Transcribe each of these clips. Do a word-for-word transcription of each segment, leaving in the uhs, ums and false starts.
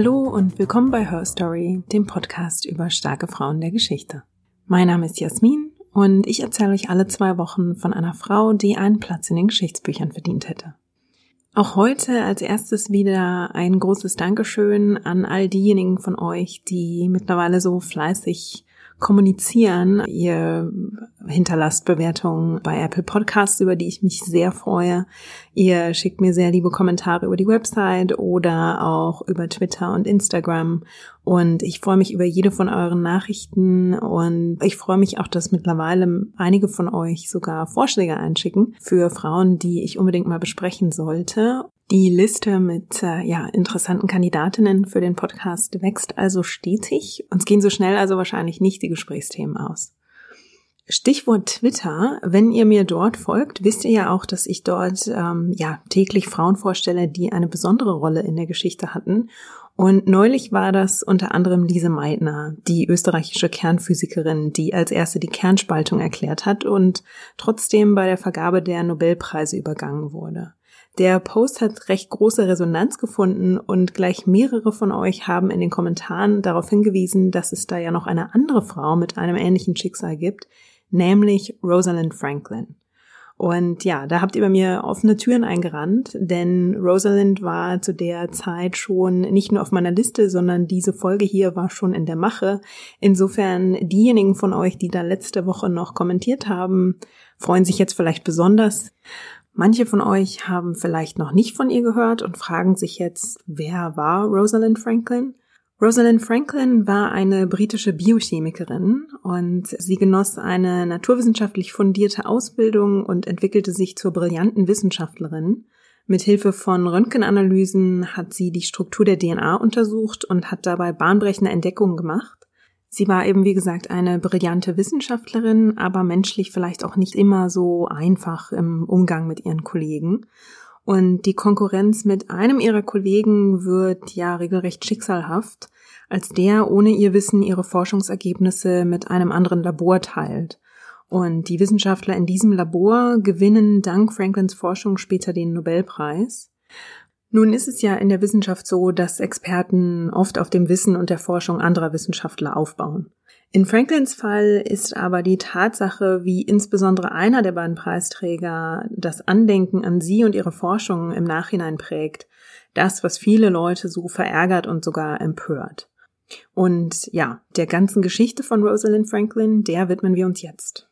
Hallo und willkommen bei Her Story, dem Podcast über starke Frauen der Geschichte. Mein Name ist Jasmin und ich erzähle euch alle zwei Wochen von einer Frau, die einen Platz in den Geschichtsbüchern verdient hätte. Auch heute als erstes wieder ein großes Dankeschön an all diejenigen von euch, die mittlerweile so fleißig kommunizieren. Ihr hinterlasst Bewertungen bei Apple Podcasts, über die ich mich sehr freue. Ihr schickt mir sehr liebe Kommentare über die Website oder auch über Twitter und Instagram. Und ich freue mich über jede von euren Nachrichten. Und ich freue mich auch, dass mittlerweile einige von euch sogar Vorschläge einschicken für Frauen, die ich unbedingt mal besprechen sollte. Die Liste mit äh, ja interessanten Kandidatinnen für den Podcast wächst also stetig. Uns gehen so schnell also wahrscheinlich nicht die Gesprächsthemen aus. Stichwort Twitter. Wenn ihr mir dort folgt, wisst ihr ja auch, dass ich dort ähm, ja täglich Frauen vorstelle, die eine besondere Rolle in der Geschichte hatten. Und neulich war das unter anderem Lise Meitner, die österreichische Kernphysikerin, die als erste die Kernspaltung erklärt hat und trotzdem bei der Vergabe der Nobelpreise übergangen wurde. Der Post hat recht große Resonanz gefunden und gleich mehrere von euch haben in den Kommentaren darauf hingewiesen, dass es da ja noch eine andere Frau mit einem ähnlichen Schicksal gibt, nämlich Rosalind Franklin. Und ja, da habt ihr bei mir offene Türen eingerannt, denn Rosalind war zu der Zeit schon nicht nur auf meiner Liste, sondern diese Folge hier war schon in der Mache. Insofern diejenigen von euch, die da letzte Woche noch kommentiert haben, freuen sich jetzt vielleicht besonders. Manche von euch haben vielleicht noch nicht von ihr gehört und fragen sich jetzt, wer war Rosalind Franklin? Rosalind Franklin war eine britische Biochemikerin und sie genoss eine naturwissenschaftlich fundierte Ausbildung und entwickelte sich zur brillanten Wissenschaftlerin. Mithilfe von Röntgenanalysen hat sie die Struktur der D N A untersucht und hat dabei bahnbrechende Entdeckungen gemacht. Sie war eben, wie gesagt, eine brillante Wissenschaftlerin, aber menschlich vielleicht auch nicht immer so einfach im Umgang mit ihren Kollegen. Und die Konkurrenz mit einem ihrer Kollegen wird ja regelrecht schicksalhaft, als der ohne ihr Wissen ihre Forschungsergebnisse mit einem anderen Labor teilt. Und die Wissenschaftler in diesem Labor gewinnen dank Franklins Forschung später den Nobelpreis. Nun ist es ja in der Wissenschaft so, dass Experten oft auf dem Wissen und der Forschung anderer Wissenschaftler aufbauen. In Franklins Fall ist aber die Tatsache, wie insbesondere einer der beiden Preisträger das Andenken an sie und ihre Forschung im Nachhinein prägt, das, was viele Leute so verärgert und sogar empört. Und ja, der ganzen Geschichte von Rosalind Franklin, der widmen wir uns jetzt.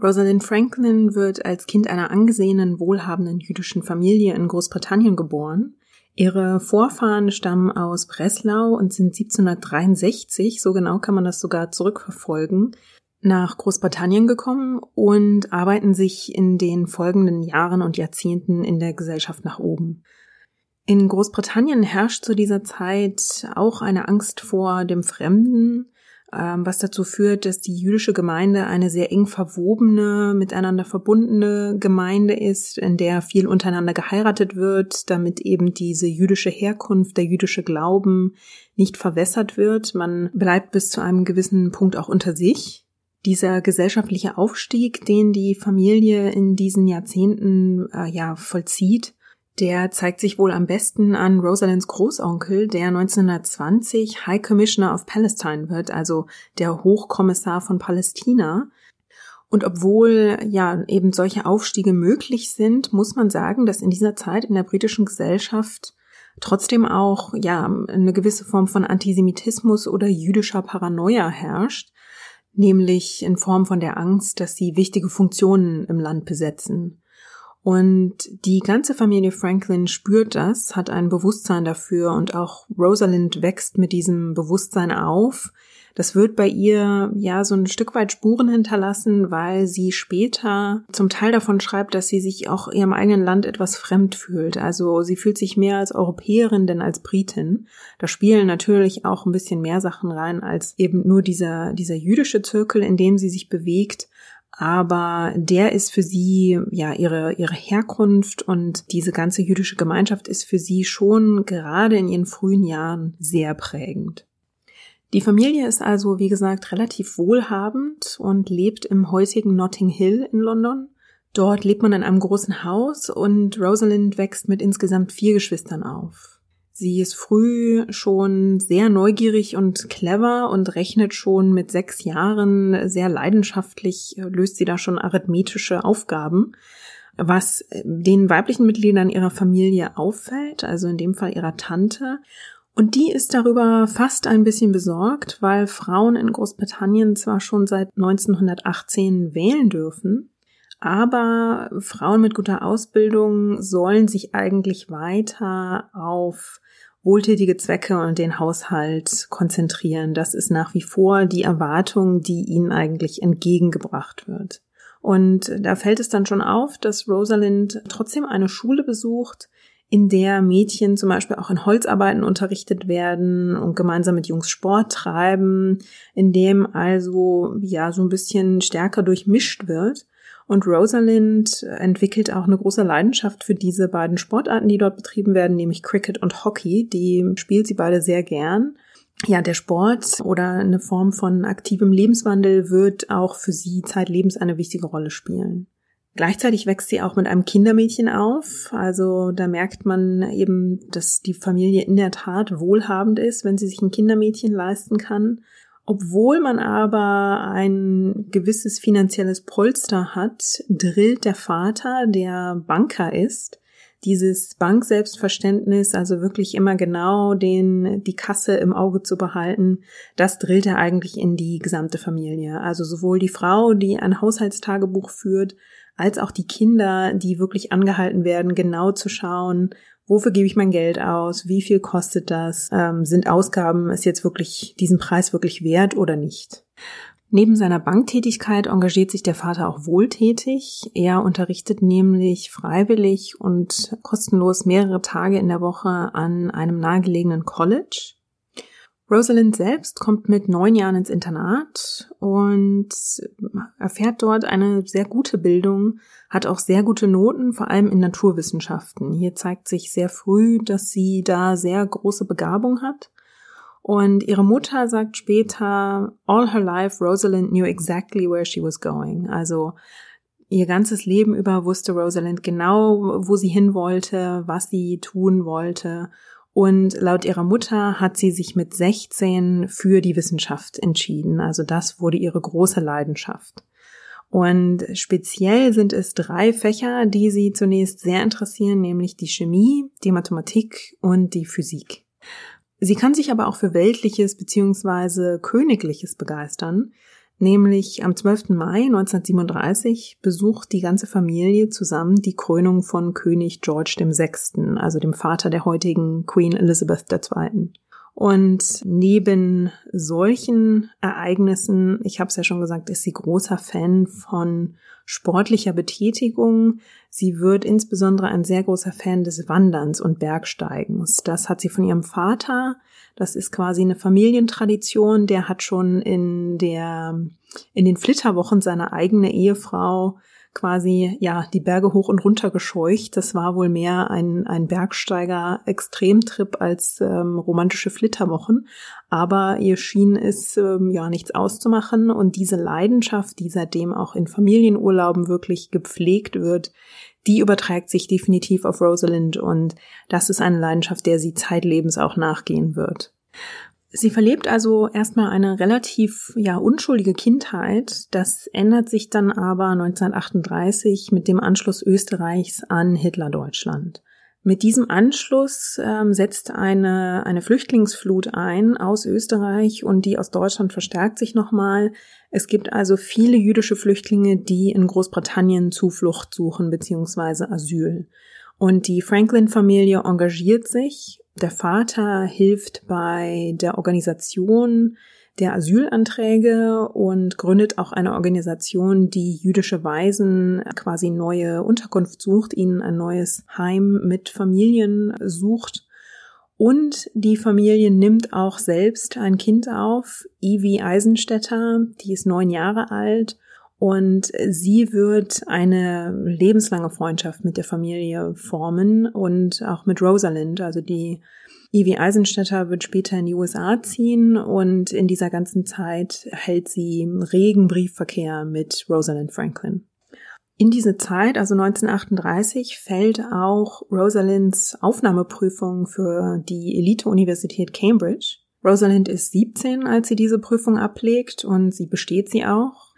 Rosalind Franklin wird als Kind einer angesehenen, wohlhabenden jüdischen Familie in Großbritannien geboren. Ihre Vorfahren stammen aus Breslau und sind siebzehnhundertdreiundsechzig, so genau kann man das sogar zurückverfolgen, nach Großbritannien gekommen und arbeiten sich in den folgenden Jahren und Jahrzehnten in der Gesellschaft nach oben. In Großbritannien herrscht zu dieser Zeit auch eine Angst vor dem Fremden, was dazu führt, dass die jüdische Gemeinde eine sehr eng verwobene, miteinander verbundene Gemeinde ist, in der viel untereinander geheiratet wird, damit eben diese jüdische Herkunft, der jüdische Glauben nicht verwässert wird. Man bleibt bis zu einem gewissen Punkt auch unter sich. Dieser gesellschaftliche Aufstieg, den die Familie in diesen Jahrzehnten äh, ja vollzieht, der zeigt sich wohl am besten an Rosalinds Großonkel, der neunzehnhundertzwanzig High Commissioner of Palestine wird, also der Hochkommissar von Palästina. Und obwohl ja eben solche Aufstiege möglich sind, muss man sagen, dass in dieser Zeit in der britischen Gesellschaft trotzdem auch ja eine gewisse Form von Antisemitismus oder jüdischer Paranoia herrscht, nämlich in Form von der Angst, dass sie wichtige Funktionen im Land besetzen. Und die ganze Familie Franklin spürt das, hat ein Bewusstsein dafür und auch Rosalind wächst mit diesem Bewusstsein auf. Das wird bei ihr ja so ein Stück weit Spuren hinterlassen, weil sie später zum Teil davon schreibt, dass sie sich auch ihrem eigenen Land etwas fremd fühlt. Also sie fühlt sich mehr als Europäerin denn als Britin. Da spielen natürlich auch ein bisschen mehr Sachen rein als eben nur dieser, dieser jüdische Zirkel, in dem sie sich bewegt. Aber der ist für sie, ja, ihre, ihre Herkunft und diese ganze jüdische Gemeinschaft ist für sie schon gerade in ihren frühen Jahren sehr prägend. Die Familie ist also, wie gesagt, relativ wohlhabend und lebt im heutigen Notting Hill in London. Dort lebt man in einem großen Haus und Rosalind wächst mit insgesamt vier Geschwistern auf. Sie ist früh schon sehr neugierig und clever und rechnet schon mit sechs Jahren sehr leidenschaftlich, löst sie da schon arithmetische Aufgaben, was den weiblichen Mitgliedern ihrer Familie auffällt, also in dem Fall ihrer Tante. Und die ist darüber fast ein bisschen besorgt, weil Frauen in Großbritannien zwar schon seit neunzehnhundertachtzehn wählen dürfen, aber Frauen mit guter Ausbildung sollen sich eigentlich weiter auf wohltätige Zwecke und den Haushalt konzentrieren. Das ist nach wie vor die Erwartung, die ihnen eigentlich entgegengebracht wird. Und da fällt es dann schon auf, dass Rosalind trotzdem eine Schule besucht, in der Mädchen zum Beispiel auch in Holzarbeiten unterrichtet werden und gemeinsam mit Jungs Sport treiben, in dem also ja so ein bisschen stärker durchmischt wird. Und Rosalind entwickelt auch eine große Leidenschaft für diese beiden Sportarten, die dort betrieben werden, nämlich Cricket und Hockey. Die spielt sie beide sehr gern. Ja, der Sport oder eine Form von aktivem Lebenswandel wird auch für sie zeitlebens eine wichtige Rolle spielen. Gleichzeitig wächst sie auch mit einem Kindermädchen auf, also da merkt man eben, dass die Familie in der Tat wohlhabend ist, wenn sie sich ein Kindermädchen leisten kann, obwohl man aber ein gewisses finanzielles Polster hat, drillt der Vater, der Banker ist, dieses Bankselbstverständnis, also wirklich immer genau den die Kasse im Auge zu behalten, das drillt er eigentlich in die gesamte Familie, also sowohl die Frau, die ein Haushaltstagebuch führt, als auch die Kinder, die wirklich angehalten werden, genau zu schauen, wofür gebe ich mein Geld aus, wie viel kostet das, ähm, sind Ausgaben, ist jetzt wirklich diesen Preis wirklich wert oder nicht. Neben seiner Banktätigkeit engagiert sich der Vater auch wohltätig. Er unterrichtet nämlich freiwillig und kostenlos mehrere Tage in der Woche an einem nahegelegenen College. Rosalind selbst kommt mit neun Jahren ins Internat und erfährt dort eine sehr gute Bildung, hat auch sehr gute Noten, vor allem in Naturwissenschaften. Hier zeigt sich sehr früh, dass sie da sehr große Begabung hat. Und ihre Mutter sagt später, all her life Rosalind knew exactly where she was going. Also ihr ganzes Leben über wusste Rosalind genau, wo sie hin wollte, was sie tun wollte. Und laut ihrer Mutter hat sie sich mit sechzehn für die Wissenschaft entschieden. Also das wurde ihre große Leidenschaft. Und speziell sind es drei Fächer, die sie zunächst sehr interessieren, nämlich die Chemie, die Mathematik und die Physik. Sie kann sich aber auch für Weltliches bzw. Königliches begeistern. Nämlich am zwölften Mai neunzehnhundertsiebenunddreißig besucht die ganze Familie zusammen die Krönung von König George der Sechste, also dem Vater der heutigen Queen Elizabeth der Zweite. Und neben solchen Ereignissen, ich habe es ja schon gesagt, ist sie großer Fan von sportlicher Betätigung. Sie wird insbesondere ein sehr großer Fan des Wanderns und Bergsteigens. Das hat sie von ihrem Vater. Das ist quasi eine Familientradition. Der hat schon in der, in den Flitterwochen seine eigene Ehefrau quasi, ja, die Berge hoch und runter gescheucht. Das war wohl mehr ein, ein Bergsteiger-Extremtrip als ähm, romantische Flitterwochen. Aber ihr schien es, ähm, ja, nichts auszumachen. Und diese Leidenschaft, die seitdem auch in Familienurlauben wirklich gepflegt wird, die überträgt sich definitiv auf Rosalind. Und das ist eine Leidenschaft, der sie zeitlebens auch nachgehen wird. Sie verlebt also erstmal eine relativ, ja, unschuldige Kindheit. Das ändert sich dann aber neunzehnhundertachtunddreißig mit dem Anschluss Österreichs an Hitlerdeutschland. Mit diesem Anschluss ähm, setzt eine, eine Flüchtlingsflut ein aus Österreich und die aus Deutschland verstärkt sich nochmal. Es gibt also viele jüdische Flüchtlinge, die in Großbritannien Zuflucht suchen bzw. Asyl. Und die Franklin-Familie engagiert sich. Der Vater hilft bei der Organisation der Asylanträge und gründet auch eine Organisation, die jüdische Waisen quasi neue Unterkunft sucht, ihnen ein neues Heim mit Familien sucht. Und die Familie nimmt auch selbst ein Kind auf, Ivy Eisenstädter, die ist neun Jahre alt. Und sie wird eine lebenslange Freundschaft mit der Familie formen und auch mit Rosalind. Also die Ivy Eisenstädter wird später in die U S A ziehen und in dieser ganzen Zeit hält sie regen Briefverkehr mit Rosalind Franklin. In diese Zeit, also neunzehnhundertachtunddreißig, fällt auch Rosalinds Aufnahmeprüfung für die Elite-Universität Cambridge. Rosalind ist siebzehn, als sie diese Prüfung ablegt, und sie besteht sie auch.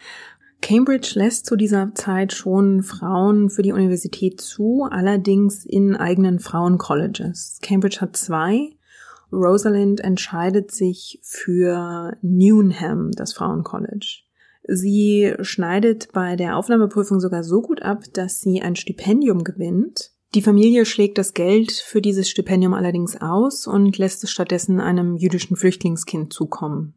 Cambridge lässt zu dieser Zeit schon Frauen für die Universität zu, allerdings in eigenen Frauen-Colleges. Cambridge hat zwei. Rosalind entscheidet sich für Newnham, das Frauen-College. Sie schneidet bei der Aufnahmeprüfung sogar so gut ab, dass sie ein Stipendium gewinnt. Die Familie schlägt das Geld für dieses Stipendium allerdings aus und lässt es stattdessen einem jüdischen Flüchtlingskind zukommen.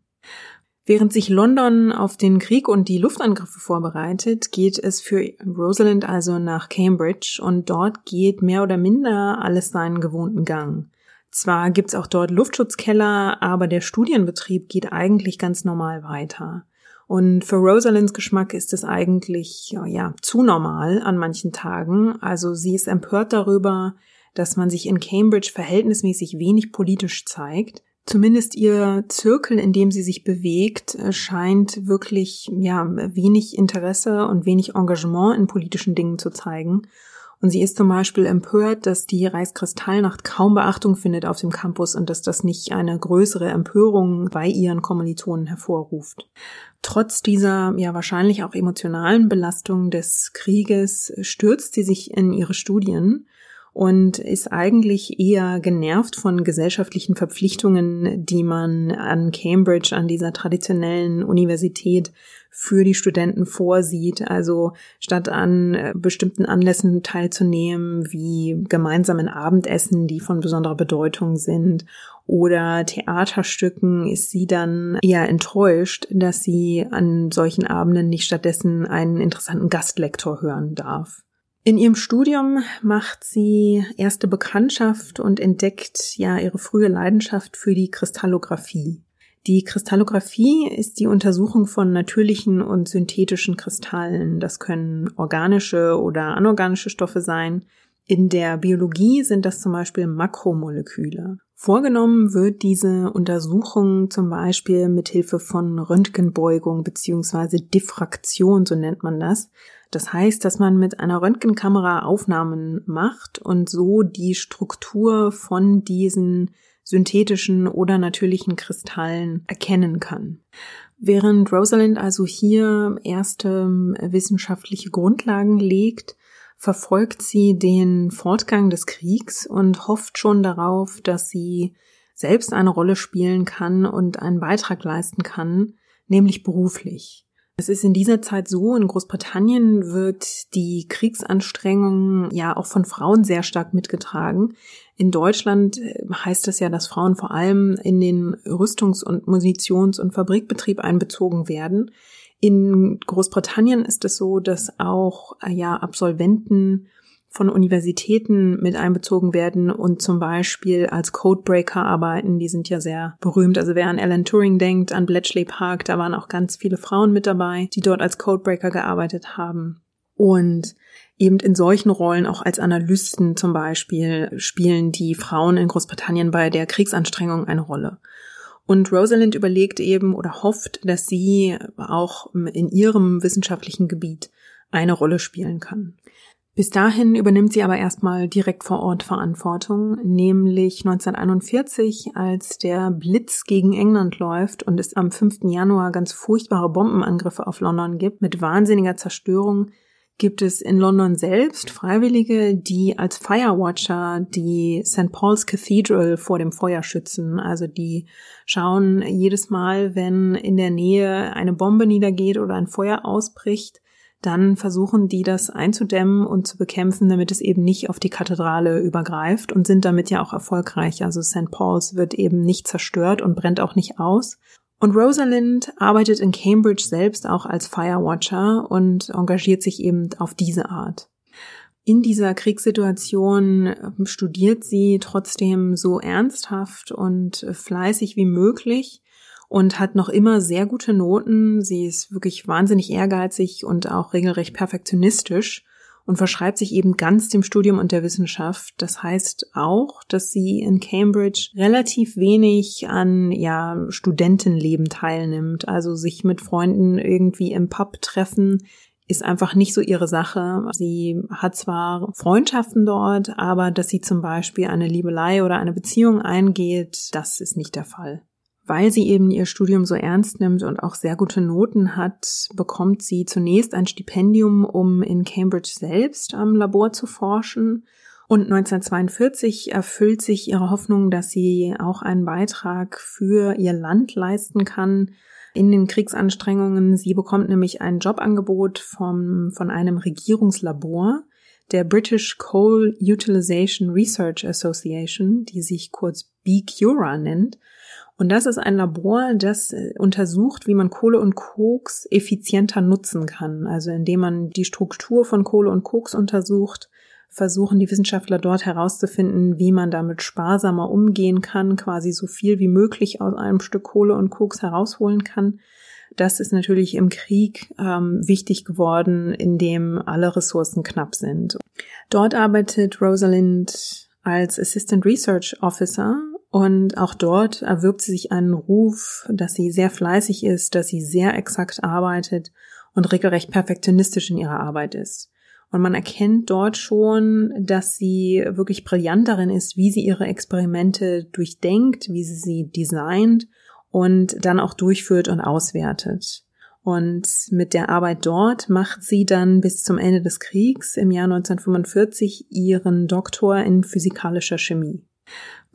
Während sich London auf den Krieg und die Luftangriffe vorbereitet, geht es für Rosalind also nach Cambridge, und dort geht mehr oder minder alles seinen gewohnten Gang. Zwar gibt's auch dort Luftschutzkeller, aber der Studienbetrieb geht eigentlich ganz normal weiter. Und für Rosalinds Geschmack ist es eigentlich, ja, zu normal an manchen Tagen. Also sie ist empört darüber, dass man sich in Cambridge verhältnismäßig wenig politisch zeigt. Zumindest ihr Zirkel, in dem sie sich bewegt, scheint wirklich, ja, wenig Interesse und wenig Engagement in politischen Dingen zu zeigen. Und sie ist zum Beispiel empört, dass die Reichskristallnacht kaum Beachtung findet auf dem Campus und dass das nicht eine größere Empörung bei ihren Kommilitonen hervorruft. Trotz dieser ja wahrscheinlich auch emotionalen Belastung des Krieges stürzt sie sich in ihre Studien und ist eigentlich eher genervt von gesellschaftlichen Verpflichtungen, die man an Cambridge, an dieser traditionellen Universität, für die Studenten vorsieht. Also statt an bestimmten Anlässen teilzunehmen, wie gemeinsamen Abendessen, die von besonderer Bedeutung sind, oder Theaterstücken, ist sie dann eher enttäuscht, dass sie an solchen Abenden nicht stattdessen einen interessanten Gastlektor hören darf. In ihrem Studium macht sie erste Bekanntschaft und entdeckt ja ihre frühe Leidenschaft für die Kristallographie. Die Kristallographie ist die Untersuchung von natürlichen und synthetischen Kristallen. Das können organische oder anorganische Stoffe sein. In der Biologie sind das zum Beispiel Makromoleküle. Vorgenommen wird diese Untersuchung zum Beispiel mit Hilfe von Röntgenbeugung bzw. Diffraktion, so nennt man das. Das heißt, dass man mit einer Röntgenkamera Aufnahmen macht und so die Struktur von diesen synthetischen oder natürlichen Kristallen erkennen kann. Während Rosalind also hier erste wissenschaftliche Grundlagen legt, verfolgt sie den Fortgang des Kriegs und hofft schon darauf, dass sie selbst eine Rolle spielen kann und einen Beitrag leisten kann, nämlich beruflich. Es ist in dieser Zeit so, in Großbritannien wird die Kriegsanstrengung ja auch von Frauen sehr stark mitgetragen. In Deutschland heißt es ja, dass Frauen vor allem in den Rüstungs- und Munitions- und Fabrikbetrieb einbezogen werden. In Großbritannien ist es so, dass auch ja Absolventen von Universitäten mit einbezogen werden und zum Beispiel als Codebreaker arbeiten. Die sind ja sehr berühmt. Also wer an Alan Turing denkt, an Bletchley Park, da waren auch ganz viele Frauen mit dabei, die dort als Codebreaker gearbeitet haben. Und eben in solchen Rollen, auch als Analysten zum Beispiel, spielen die Frauen in Großbritannien bei der Kriegsanstrengung eine Rolle. Und Rosalind überlegt eben oder hofft, dass sie auch in ihrem wissenschaftlichen Gebiet eine Rolle spielen kann. Bis dahin übernimmt sie aber erstmal direkt vor Ort Verantwortung, nämlich neunzehnhunderteinundvierzig, als der Blitz gegen England läuft und es am fünften Januar ganz furchtbare Bombenangriffe auf London gibt, mit wahnsinniger Zerstörung, gibt es in London selbst Freiwillige, die als Firewatcher die Saint Paul's Cathedral vor dem Feuer schützen. Also die schauen jedes Mal, wenn in der Nähe eine Bombe niedergeht oder ein Feuer ausbricht, dann versuchen die das einzudämmen und zu bekämpfen, damit es eben nicht auf die Kathedrale übergreift, und sind damit ja auch erfolgreich. Also Saint Paul's wird eben nicht zerstört und brennt auch nicht aus. Und Rosalind arbeitet in Cambridge selbst auch als Firewatcher und engagiert sich eben auf diese Art. In dieser Kriegssituation studiert sie trotzdem so ernsthaft und fleißig wie möglich und hat noch immer sehr gute Noten. Sie ist wirklich wahnsinnig ehrgeizig und auch regelrecht perfektionistisch und verschreibt sich eben ganz dem Studium und der Wissenschaft. Das heißt auch, dass sie in Cambridge relativ wenig an ja Studentenleben teilnimmt, also sich mit Freunden irgendwie im Pub treffen ist einfach nicht so ihre Sache. Sie hat zwar Freundschaften dort, aber dass sie zum Beispiel eine Liebelei oder eine Beziehung eingeht, das ist nicht der Fall. Weil sie eben ihr Studium so ernst nimmt und auch sehr gute Noten hat, bekommt sie zunächst ein Stipendium, um in Cambridge selbst am Labor zu forschen. Und neunzehnhundertzweiundvierzig erfüllt sich ihre Hoffnung, dass sie auch einen Beitrag für ihr Land leisten kann in den Kriegsanstrengungen. Sie bekommt nämlich ein Jobangebot vom, von einem Regierungslabor der British Coal Utilization Research Association, die sich kurz B C U R A nennt. Und das ist ein Labor, das untersucht, wie man Kohle und Koks effizienter nutzen kann. Also indem man die Struktur von Kohle und Koks untersucht, versuchen die Wissenschaftler dort herauszufinden, wie man damit sparsamer umgehen kann, quasi so viel wie möglich aus einem Stück Kohle und Koks herausholen kann. Das ist natürlich im Krieg ähm, wichtig geworden, in dem alle Ressourcen knapp sind. Dort arbeitet Rosalind als Assistant Research Officer. Und auch dort erwirbt sie sich einen Ruf, dass sie sehr fleißig ist, dass sie sehr exakt arbeitet und regelrecht perfektionistisch in ihrer Arbeit ist. Und man erkennt dort schon, dass sie wirklich brillant darin ist, wie sie ihre Experimente durchdenkt, wie sie sie designt und dann auch durchführt und auswertet. Und mit der Arbeit dort macht sie dann bis zum Ende des Kriegs im Jahr neunzehnhundertfünfundvierzig ihren Doktor in physikalischer Chemie.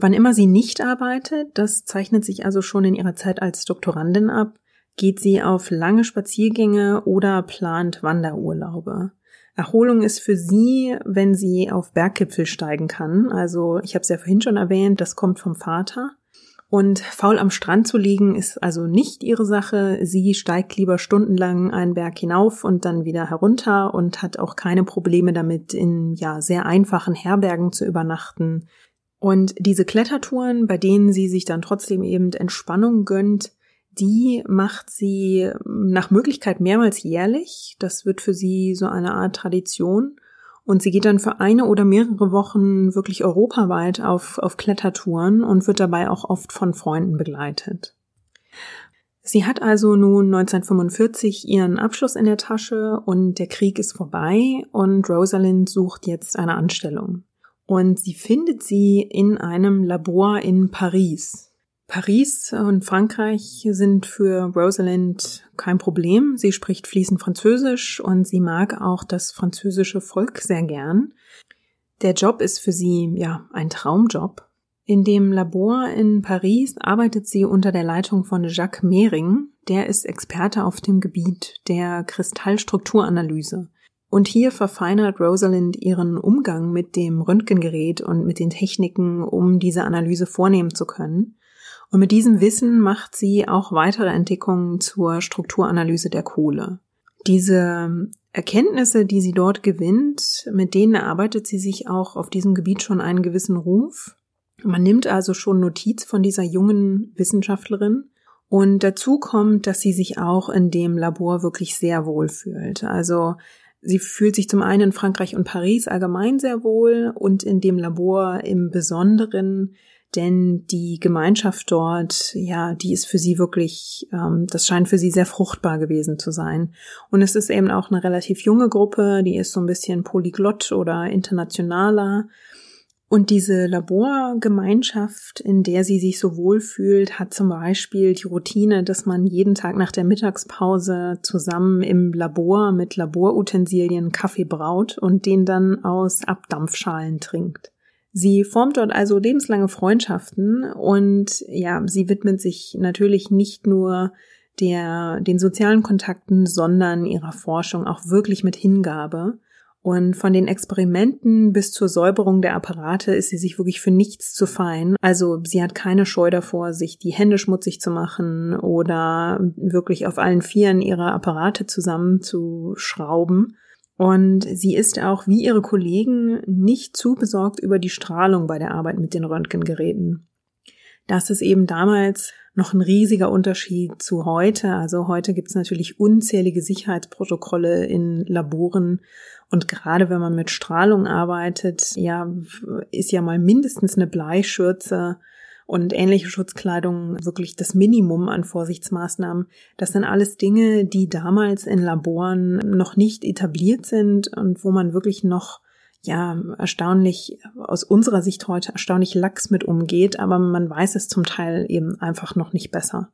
Wann immer sie nicht arbeitet, das zeichnet sich also schon in ihrer Zeit als Doktorandin ab, geht sie auf lange Spaziergänge oder plant Wanderurlaube. Erholung ist für sie, wenn sie auf Berggipfel steigen kann. Also ich habe es ja vorhin schon erwähnt, das kommt vom Vater. Und faul am Strand zu liegen ist also nicht ihre Sache. Sie steigt lieber stundenlang einen Berg hinauf und dann wieder herunter und hat auch keine Probleme damit, in ja sehr einfachen Herbergen zu übernachten. Und diese Klettertouren, bei denen sie sich dann trotzdem eben Entspannung gönnt, die macht sie nach Möglichkeit mehrmals jährlich. Das wird für sie so eine Art Tradition. Und sie geht dann für eine oder mehrere Wochen wirklich europaweit auf, auf Klettertouren und wird dabei auch oft von Freunden begleitet. Sie hat also nun neunzehnhundertfünfundvierzig ihren Abschluss in der Tasche und der Krieg ist vorbei und Rosalind sucht jetzt eine Anstellung. Und sie findet sie in einem Labor in Paris. Paris und Frankreich sind für Rosalind kein Problem. Sie spricht fließend Französisch und sie mag auch das französische Volk sehr gern. Der Job ist für sie ja ein Traumjob. In dem Labor in Paris arbeitet sie unter der Leitung von Jacques Mering. Der ist Experte auf dem Gebiet der Kristallstrukturanalyse. Und hier verfeinert Rosalind ihren Umgang mit dem Röntgengerät und mit den Techniken, um diese Analyse vornehmen zu können. Und mit diesem Wissen macht sie auch weitere Entdeckungen zur Strukturanalyse der Kohle. Diese Erkenntnisse, die sie dort gewinnt, mit denen erarbeitet sie sich auch auf diesem Gebiet schon einen gewissen Ruf. Man nimmt also schon Notiz von dieser jungen Wissenschaftlerin. Und dazu kommt, dass sie sich auch in dem Labor wirklich sehr wohl fühlt. Also sie fühlt sich zum einen in Frankreich und Paris allgemein sehr wohl und in dem Labor im Besonderen, denn die Gemeinschaft dort, ja, die ist für sie wirklich, ähm, das scheint für sie sehr fruchtbar gewesen zu sein. Und es ist eben auch eine relativ junge Gruppe, die ist so ein bisschen polyglott oder internationaler. Und diese Laborgemeinschaft, in der sie sich so wohl fühlt, hat zum Beispiel die Routine, dass man jeden Tag nach der Mittagspause zusammen im Labor mit Laborutensilien Kaffee braut und den dann aus Abdampfschalen trinkt. Sie formt dort also lebenslange Freundschaften und ja, sie widmet sich natürlich nicht nur der, den sozialen Kontakten, sondern ihrer Forschung auch wirklich mit Hingabe. Und von den Experimenten bis zur Säuberung der Apparate ist sie sich wirklich für nichts zu fein. Also sie hat keine Scheu davor, sich die Hände schmutzig zu machen oder wirklich auf allen Vieren ihre Apparate zusammenzuschrauben. Und sie ist auch, wie ihre Kollegen, nicht zu besorgt über die Strahlung bei der Arbeit mit den Röntgengeräten. Das ist eben damals noch ein riesiger Unterschied zu heute. Also heute gibt es natürlich unzählige Sicherheitsprotokolle in Laboren. Und gerade wenn man mit Strahlung arbeitet, ja, ist ja mal mindestens eine Bleischürze und ähnliche Schutzkleidung wirklich das Minimum an Vorsichtsmaßnahmen. Das sind alles Dinge, die damals in Laboren noch nicht etabliert sind und wo man wirklich noch ja erstaunlich, aus unserer Sicht heute erstaunlich lax mit umgeht, aber man weiß es zum Teil eben einfach noch nicht besser.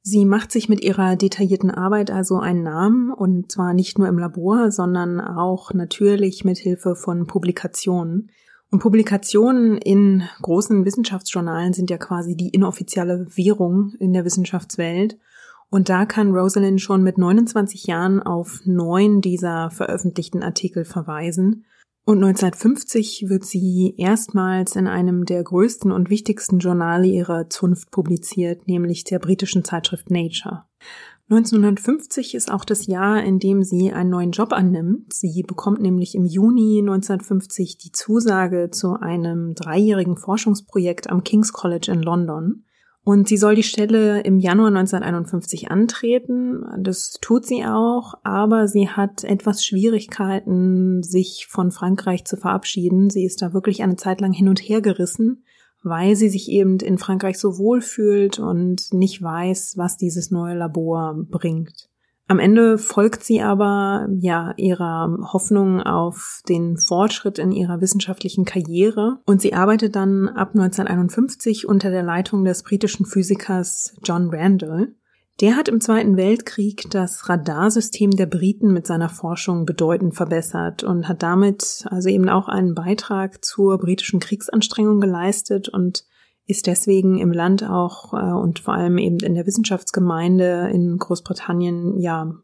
Sie macht sich mit ihrer detaillierten Arbeit also einen Namen, und zwar nicht nur im Labor, sondern auch natürlich mit Hilfe von Publikationen. Und Publikationen in großen Wissenschaftsjournalen sind ja quasi die inoffizielle Währung in der Wissenschaftswelt. Und da kann Rosalind schon mit neunundzwanzig Jahren auf neun dieser veröffentlichten Artikel verweisen. Und neunzehnhundertfünfzig wird sie erstmals in einem der größten und wichtigsten Journale ihrer Zunft publiziert, nämlich der britischen Zeitschrift Nature. neunzehnhundertfünfzig ist auch das Jahr, in dem sie einen neuen Job annimmt. Sie bekommt nämlich im Juni neunzehnhundertfünfzig die Zusage zu einem dreijährigen Forschungsprojekt am King's College in London. Und sie soll die Stelle im Januar neunzehnhunderteinundfünfzig antreten. Das tut sie auch, aber sie hat etwas Schwierigkeiten, sich von Frankreich zu verabschieden. Sie ist da wirklich eine Zeit lang hin und her gerissen, weil sie sich eben in Frankreich so wohl fühlt und nicht weiß, was dieses neue Labor bringt. Am Ende folgt sie aber ja ihrer Hoffnung auf den Fortschritt in ihrer wissenschaftlichen Karriere, und sie arbeitet dann ab neunzehnhunderteinundfünfzig unter der Leitung des britischen Physikers John Randall. Der hat im Zweiten Weltkrieg das Radarsystem der Briten mit seiner Forschung bedeutend verbessert und hat damit also eben auch einen Beitrag zur britischen Kriegsanstrengung geleistet und ist deswegen im Land auch äh, und vor allem eben in der Wissenschaftsgemeinde in Großbritannien ja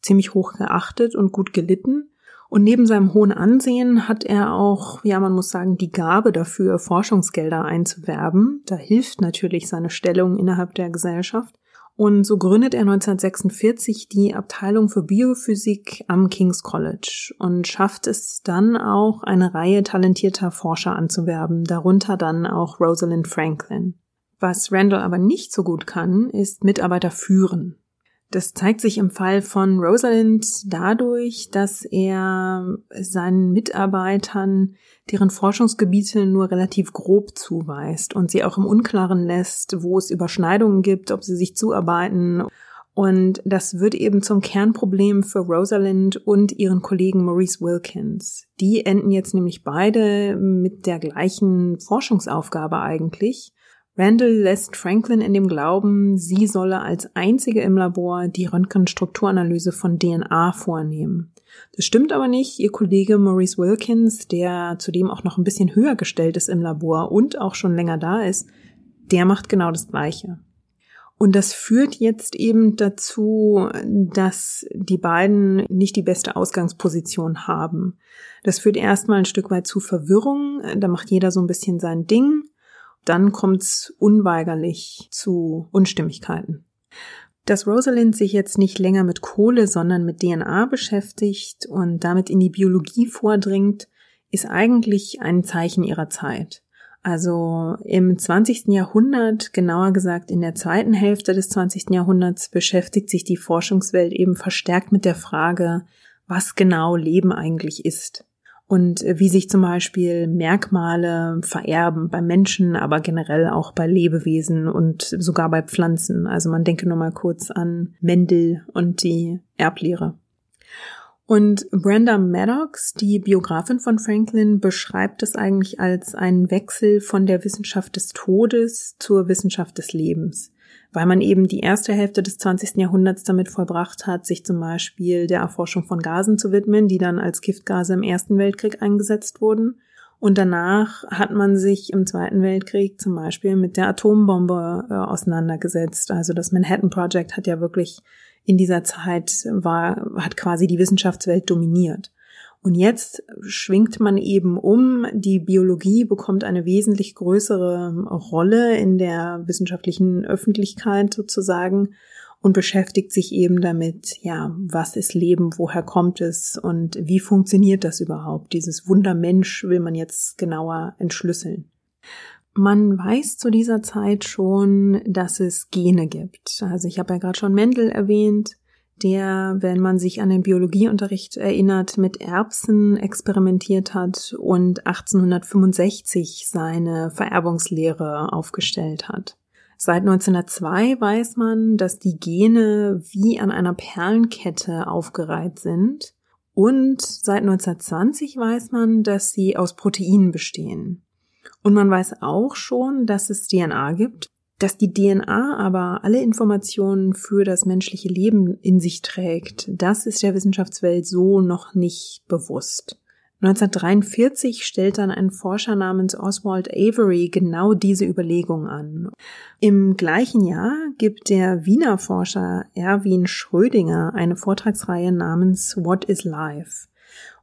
ziemlich hoch geachtet und gut gelitten. Und neben seinem hohen Ansehen hat er auch, ja man muss sagen, die Gabe dafür, Forschungsgelder einzuwerben. Da hilft natürlich seine Stellung innerhalb der Gesellschaft. Und so gründet er neunzehnhundertsechsundvierzig die Abteilung für Biophysik am King's College und schafft es dann auch, eine Reihe talentierter Forscher anzuwerben, darunter dann auch Rosalind Franklin. Was Randall aber nicht so gut kann, ist Mitarbeiter führen. Das zeigt sich im Fall von Rosalind dadurch, dass er seinen Mitarbeitern deren Forschungsgebiete nur relativ grob zuweist und sie auch im Unklaren lässt, wo es Überschneidungen gibt, ob sie sich zuarbeiten. Und das wird eben zum Kernproblem für Rosalind und ihren Kollegen Maurice Wilkins. Die enden jetzt nämlich beide mit der gleichen Forschungsaufgabe eigentlich. Randall lässt Franklin in dem Glauben, sie solle als einzige im Labor die Röntgenstrukturanalyse von D N A vornehmen. Das stimmt aber nicht. Ihr Kollege Maurice Wilkins, der zudem auch noch ein bisschen höher gestellt ist im Labor und auch schon länger da ist, der macht genau das Gleiche. Und das führt jetzt eben dazu, dass die beiden nicht die beste Ausgangsposition haben. Das führt erstmal ein Stück weit zu Verwirrung. Da macht jeder so ein bisschen sein Ding. Dann kommt es unweigerlich zu Unstimmigkeiten. Dass Rosalind sich jetzt nicht länger mit Kohle, sondern mit D N A beschäftigt und damit in die Biologie vordringt, ist eigentlich ein Zeichen ihrer Zeit. Also im zwanzigsten Jahrhundert, genauer gesagt in der zweiten Hälfte des zwanzigsten Jahrhunderts, beschäftigt sich die Forschungswelt eben verstärkt mit der Frage, was genau Leben eigentlich ist. Und wie sich zum Beispiel Merkmale vererben bei Menschen, aber generell auch bei Lebewesen und sogar bei Pflanzen. Also man denke nur mal kurz an Mendel und die Erblehre. Und Brenda Maddox, die Biografin von Franklin, beschreibt es eigentlich als einen Wechsel von der Wissenschaft des Todes zur Wissenschaft des Lebens, weil man eben die erste Hälfte des zwanzigsten Jahrhunderts damit vollbracht hat, sich zum Beispiel der Erforschung von Gasen zu widmen, die dann als Giftgase im Ersten Weltkrieg eingesetzt wurden. Und danach hat man sich im Zweiten Weltkrieg zum Beispiel mit der Atombombe äh, auseinandergesetzt. Also das Manhattan Project hat ja wirklich in dieser Zeit, war, hat quasi die Wissenschaftswelt dominiert. Und jetzt schwingt man eben um, die Biologie bekommt eine wesentlich größere Rolle in der wissenschaftlichen Öffentlichkeit sozusagen und beschäftigt sich eben damit, ja, was ist Leben, woher kommt es und wie funktioniert das überhaupt? Dieses Wunder Mensch will man jetzt genauer entschlüsseln. Man weiß zu dieser Zeit schon, dass es Gene gibt. Also ich habe ja gerade schon Mendel erwähnt. der, wenn man sich an den Biologieunterricht erinnert, mit Erbsen experimentiert hat und achtzehnhundertfünfundsechzig seine Vererbungslehre aufgestellt hat. Seit neunzehnhundertzwei weiß man, dass die Gene wie an einer Perlenkette aufgereiht sind. Und seit neunzehnhundertzwanzig weiß man, dass sie aus Proteinen bestehen. Und man weiß auch schon, dass es D N A gibt, dass die D N A aber alle Informationen für das menschliche Leben in sich trägt. Das ist der Wissenschaftswelt so noch nicht bewusst. neunzehnhundertdreiundvierzig stellt dann ein Forscher namens Oswald Avery genau diese Überlegung an. Im gleichen Jahr gibt der Wiener Forscher Erwin Schrödinger eine Vortragsreihe namens What is Life?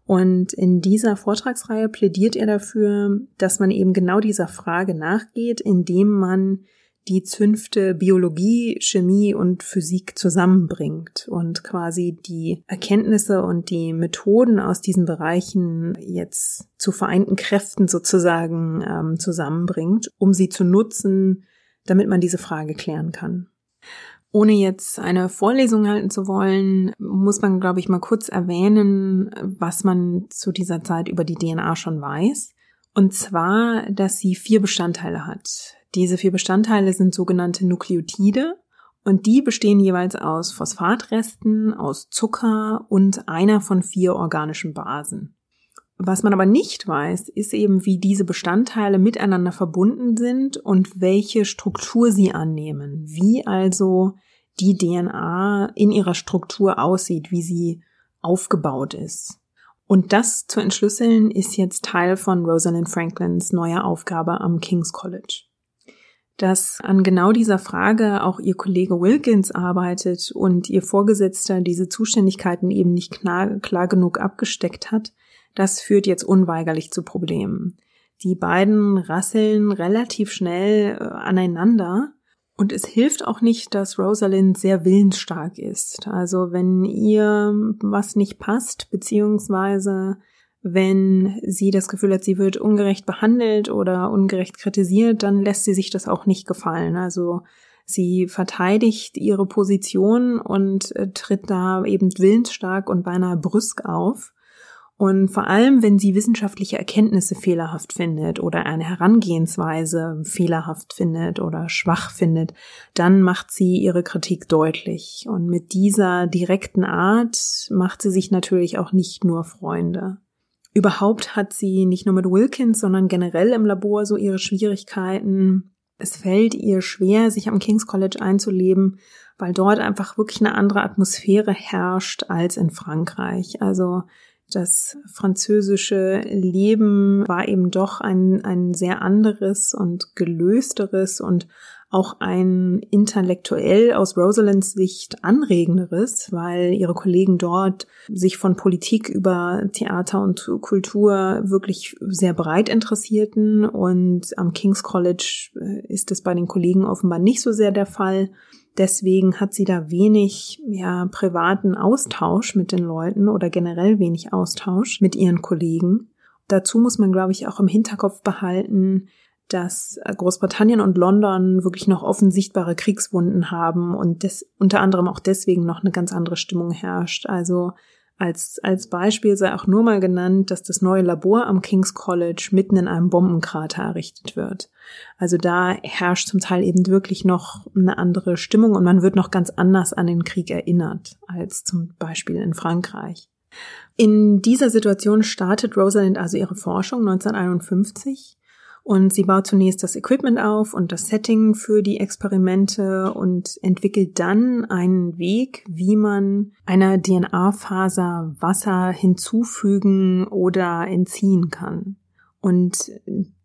Und in dieser Vortragsreihe plädiert er dafür, dass man eben genau dieser Frage nachgeht, indem man die Zünfte Biologie, Chemie und Physik zusammenbringt und quasi die Erkenntnisse und die Methoden aus diesen Bereichen jetzt zu vereinten Kräften sozusagen ähm, zusammenbringt, um sie zu nutzen, damit man diese Frage klären kann. Ohne jetzt eine Vorlesung halten zu wollen, muss man, glaube ich, mal kurz erwähnen, was man zu dieser Zeit über die D N A schon weiß. Und zwar, dass sie vier Bestandteile hat. Diese vier Bestandteile sind sogenannte Nukleotide und die bestehen jeweils aus Phosphatresten, aus Zucker und einer von vier organischen Basen. Was man aber nicht weiß, ist eben, wie diese Bestandteile miteinander verbunden sind und welche Struktur sie annehmen, wie also die D N A in ihrer Struktur aussieht, wie sie aufgebaut ist. Und das zu entschlüsseln ist jetzt Teil von Rosalind Franklins neuer Aufgabe am King's College. Dass an genau dieser Frage auch ihr Kollege Wilkins arbeitet und ihr Vorgesetzter diese Zuständigkeiten eben nicht klar, klar genug abgesteckt hat, das führt jetzt unweigerlich zu Problemen. Die beiden rasseln relativ schnell äh, aneinander und es hilft auch nicht, dass Rosalind sehr willensstark ist. Also wenn ihr was nicht passt, beziehungsweise wenn sie das Gefühl hat, sie wird ungerecht behandelt oder ungerecht kritisiert, dann lässt sie sich das auch nicht gefallen. Also sie verteidigt ihre Position und äh, tritt da eben willensstark und beinahe brüsk auf. Und vor allem, wenn sie wissenschaftliche Erkenntnisse fehlerhaft findet oder eine Herangehensweise fehlerhaft findet oder schwach findet, dann macht sie ihre Kritik deutlich. Und mit dieser direkten Art macht sie sich natürlich auch nicht nur Freunde. Überhaupt hat sie nicht nur mit Wilkins, sondern generell im Labor so ihre Schwierigkeiten. Es fällt ihr schwer, sich am King's College einzuleben, weil dort einfach wirklich eine andere Atmosphäre herrscht als in Frankreich. Also das französische Leben war eben doch ein, ein sehr anderes und gelösteres und auch ein intellektuell aus Rosalinds Sicht anregenderes, weil ihre Kollegen dort sich von Politik über Theater und Kultur wirklich sehr breit interessierten und am King's College ist das bei den Kollegen offenbar nicht so sehr der Fall. Deswegen hat sie da wenig, ja, privaten Austausch mit den Leuten oder generell wenig Austausch mit ihren Kollegen. Dazu muss man, glaube ich, auch im Hinterkopf behalten, dass Großbritannien und London wirklich noch offen sichtbare Kriegswunden haben und des, unter anderem auch deswegen noch eine ganz andere Stimmung herrscht. Also als, als Beispiel sei auch nur mal genannt, dass das neue Labor am King's College mitten in einem Bombenkrater errichtet wird. Also da herrscht zum Teil eben wirklich noch eine andere Stimmung und man wird noch ganz anders an den Krieg erinnert als zum Beispiel in Frankreich. In dieser Situation startet Rosalind also ihre Forschung neunzehnhunderteinundfünfzig. Und sie baut zunächst das Equipment auf und das Setting für die Experimente und entwickelt dann einen Weg, wie man einer D N A-Faser Wasser hinzufügen oder entziehen kann. Und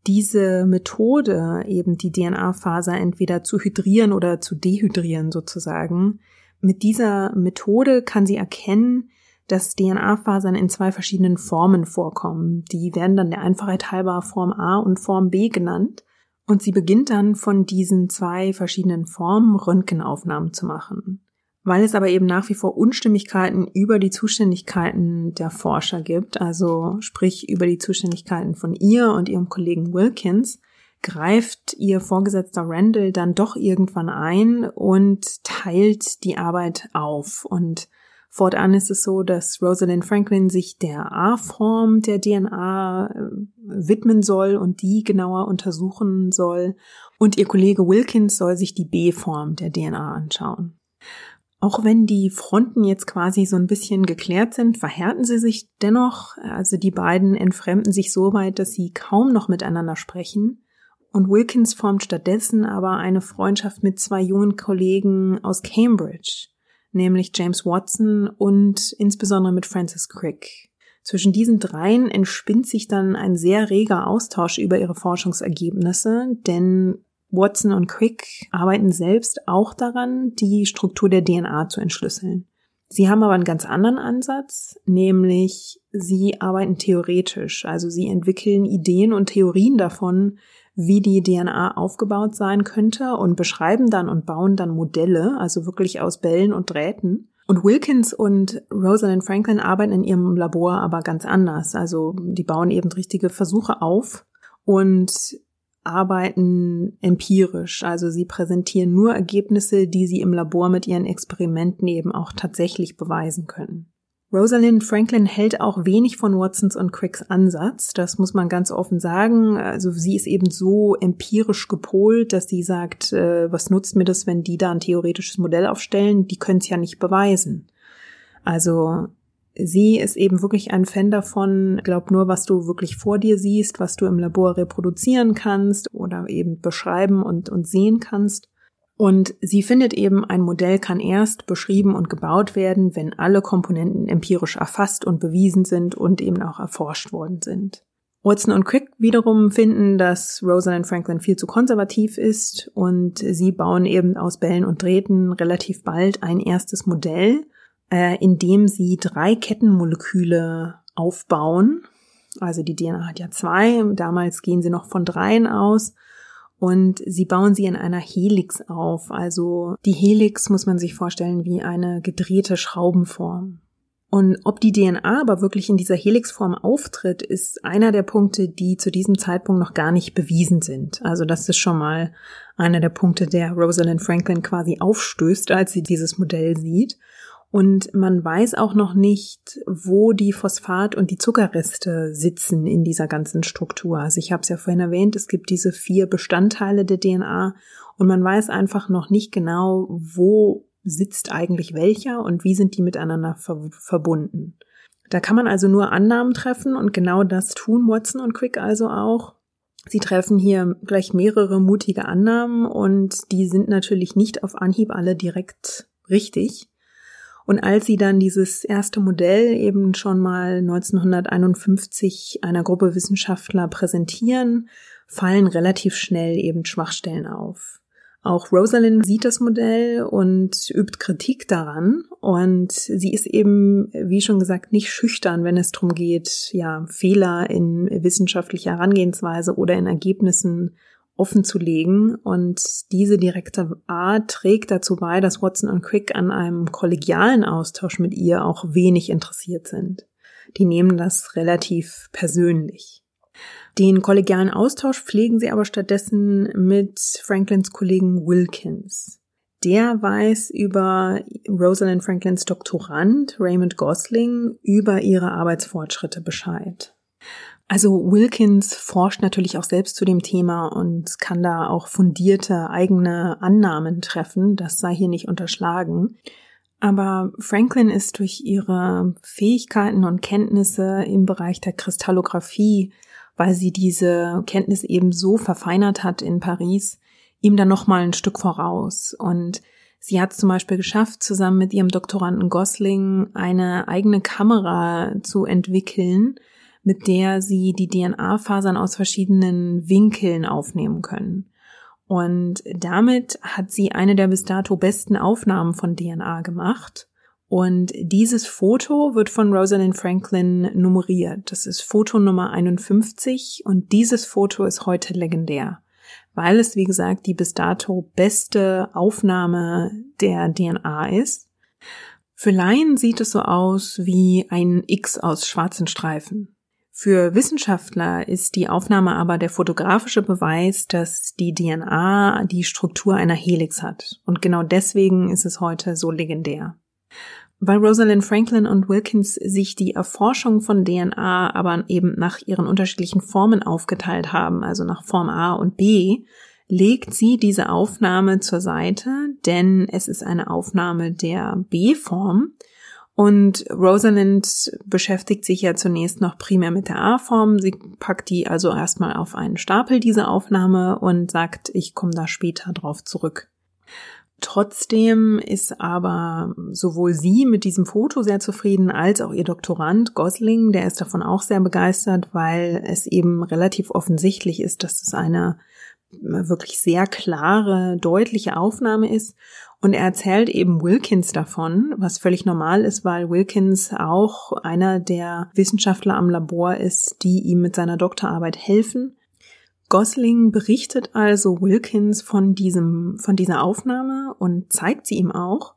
diese Methode, eben die D N A-Faser entweder zu hydrieren oder zu dehydrieren sozusagen, mit dieser Methode kann sie erkennen, dass D N A-Fasern in zwei verschiedenen Formen vorkommen. Die werden dann der Einfachheit halber Form A und Form B genannt. Und sie beginnt dann von diesen zwei verschiedenen Formen Röntgenaufnahmen zu machen. Weil es aber eben nach wie vor Unstimmigkeiten über die Zuständigkeiten der Forscher gibt, also sprich über die Zuständigkeiten von ihr und ihrem Kollegen Wilkins, greift ihr Vorgesetzter Randall dann doch irgendwann ein und teilt die Arbeit auf und Fortan ist es so, dass Rosalind Franklin sich der A-Form der D N A widmen soll und die genauer untersuchen soll. Und ihr Kollege Wilkins soll sich die B-Form der D N A anschauen. Auch wenn die Fronten jetzt quasi so ein bisschen geklärt sind, verhärten sie sich dennoch. Also die beiden entfremden sich so weit, dass sie kaum noch miteinander sprechen. Und Wilkins formt stattdessen aber eine Freundschaft mit zwei jungen Kollegen aus Cambridge, nämlich James Watson und insbesondere mit Francis Crick. Zwischen diesen dreien entspinnt sich dann ein sehr reger Austausch über ihre Forschungsergebnisse, denn Watson und Crick arbeiten selbst auch daran, die Struktur der D N A zu entschlüsseln. Sie haben aber einen ganz anderen Ansatz, nämlich sie arbeiten theoretisch, also sie entwickeln Ideen und Theorien davon, wie die D N A aufgebaut sein könnte und beschreiben dann und bauen dann Modelle, also wirklich aus Bällen und Drähten. Und Wilkins und Rosalind Franklin arbeiten in ihrem Labor aber ganz anders, also die bauen eben richtige Versuche auf und arbeiten empirisch, also sie präsentieren nur Ergebnisse, die sie im Labor mit ihren Experimenten eben auch tatsächlich beweisen können. Rosalind Franklin hält auch wenig von Watsons und Cricks Ansatz, das muss man ganz offen sagen. Also sie ist eben so empirisch gepolt, dass sie sagt, äh, was nutzt mir das, wenn die da ein theoretisches Modell aufstellen, die können es ja nicht beweisen. Also sie ist eben wirklich ein Fan davon, glaub nur, was du wirklich vor dir siehst, was du im Labor reproduzieren kannst oder eben beschreiben und, und sehen kannst. Und sie findet eben, ein Modell kann erst beschrieben und gebaut werden, wenn alle Komponenten empirisch erfasst und bewiesen sind und eben auch erforscht worden sind. Watson und Crick wiederum finden, dass Rosalind Franklin viel zu konservativ ist und sie bauen eben aus Bällen und Drähten relativ bald ein erstes Modell, äh, in dem sie drei Kettenmoleküle aufbauen. Also die D N A hat ja zwei, damals gehen sie noch von dreien aus. Und sie bauen sie in einer Helix auf. Also die Helix muss man sich vorstellen wie eine gedrehte Schraubenform. Und ob die D N A aber wirklich in dieser Helixform auftritt, ist einer der Punkte, die zu diesem Zeitpunkt noch gar nicht bewiesen sind. Also das ist schon mal einer der Punkte, der Rosalind Franklin quasi aufstößt, als sie dieses Modell sieht. Und man weiß auch noch nicht, wo die Phosphat- und die Zuckerreste sitzen in dieser ganzen Struktur. Also ich habe es ja vorhin erwähnt, es gibt diese vier Bestandteile der D N A und man weiß einfach noch nicht genau, wo sitzt eigentlich welcher und wie sind die miteinander ver- verbunden. Da kann man also nur Annahmen treffen und genau das tun Watson und Crick also auch. Sie treffen hier gleich mehrere mutige Annahmen und die sind natürlich nicht auf Anhieb alle direkt richtig. Und als sie dann dieses erste Modell eben schon mal neunzehnhunderteinundfünfzig einer Gruppe Wissenschaftler präsentieren, fallen relativ schnell eben Schwachstellen auf. Auch Rosalind sieht das Modell und übt Kritik daran. Und sie ist eben, wie schon gesagt, nicht schüchtern, wenn es darum geht, ja, Fehler in wissenschaftlicher Herangehensweise oder in Ergebnissen offenzulegen, und diese direkte Art trägt dazu bei, dass Watson und Crick an einem kollegialen Austausch mit ihr auch wenig interessiert sind. Die nehmen das relativ persönlich. Den kollegialen Austausch pflegen sie aber stattdessen mit Franklins Kollegen Wilkins. Der weiß über Rosalind Franklins Doktorand Raymond Gosling über ihre Arbeitsfortschritte Bescheid. Also Wilkins forscht natürlich auch selbst zu dem Thema und kann da auch fundierte eigene Annahmen treffen, das sei hier nicht unterschlagen. Aber Franklin ist durch ihre Fähigkeiten und Kenntnisse im Bereich der Kristallographie, weil sie diese Kenntnis eben so verfeinert hat in Paris, ihm dann nochmal ein Stück voraus. Und sie hat es zum Beispiel geschafft, zusammen mit ihrem Doktoranden Gosling eine eigene Kamera zu entwickeln, mit der sie die D N A-Fasern aus verschiedenen Winkeln aufnehmen können. Und damit hat sie eine der bis dato besten Aufnahmen von D N A gemacht. Und dieses Foto wird von Rosalind Franklin nummeriert. Das ist Foto Nummer einundfünfzig und dieses Foto ist heute legendär, weil es, wie gesagt, die bis dato beste Aufnahme der D N A ist. Für Laien sieht es so aus wie ein X aus schwarzen Streifen. Für Wissenschaftler ist die Aufnahme aber der fotografische Beweis, dass die D N A die Struktur einer Helix hat. Und genau deswegen ist es heute so legendär. Weil Rosalind Franklin und Wilkins sich die Erforschung von D N A aber eben nach ihren unterschiedlichen Formen aufgeteilt haben, also nach Form A und B, legt sie diese Aufnahme zur Seite, denn es ist eine Aufnahme der B-Form. Und Rosalind beschäftigt sich ja zunächst noch primär mit der A-Form. Sie packt die also erstmal auf einen Stapel, diese Aufnahme, und sagt, ich komme da später drauf zurück. Trotzdem ist aber sowohl sie mit diesem Foto sehr zufrieden, als auch ihr Doktorand Gosling, der ist davon auch sehr begeistert, weil es eben relativ offensichtlich ist, dass das eine wirklich sehr klare, deutliche Aufnahme ist. Und er erzählt eben Wilkins davon, was völlig normal ist, weil Wilkins auch einer der Wissenschaftler am Labor ist, die ihm mit seiner Doktorarbeit helfen. Gosling berichtet also Wilkins von diesem, von dieser Aufnahme und zeigt sie ihm auch.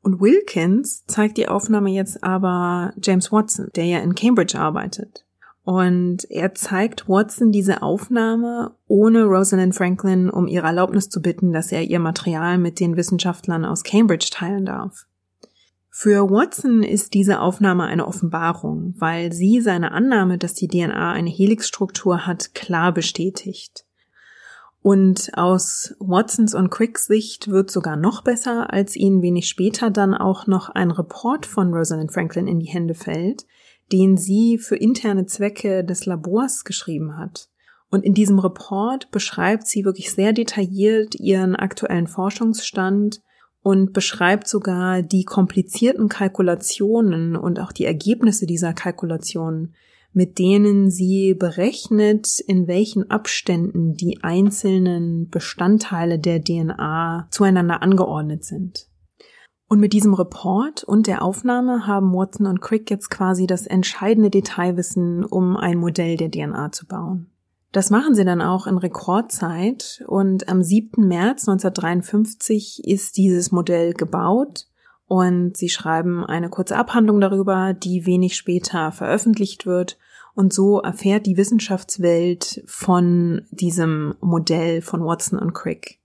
Und Wilkins zeigt die Aufnahme jetzt aber James Watson, der ja in Cambridge arbeitet. Und er zeigt Watson diese Aufnahme ohne Rosalind Franklin um ihre Erlaubnis zu bitten, dass er ihr Material mit den Wissenschaftlern aus Cambridge teilen darf. Für Watson ist diese Aufnahme eine Offenbarung, weil sie seine Annahme, dass die D N A eine Helixstruktur hat, klar bestätigt. Und aus Watsons und Cricks Sicht wird sogar noch besser, als ihnen wenig später dann auch noch ein Report von Rosalind Franklin in die Hände fällt, den sie für interne Zwecke des Labors geschrieben hat. Und in diesem Report beschreibt sie wirklich sehr detailliert ihren aktuellen Forschungsstand und beschreibt sogar die komplizierten Kalkulationen und auch die Ergebnisse dieser Kalkulationen, mit denen sie berechnet, in welchen Abständen die einzelnen Bestandteile der D N A zueinander angeordnet sind. Und mit diesem Report und der Aufnahme haben Watson und Crick jetzt quasi das entscheidende Detailwissen, um ein Modell der D N A zu bauen. Das machen sie dann auch in Rekordzeit und am siebten März neunzehnhundertdreiundfünfzig ist dieses Modell gebaut und sie schreiben eine kurze Abhandlung darüber, die wenig später veröffentlicht wird und so erfährt die Wissenschaftswelt von diesem Modell von Watson und Crick.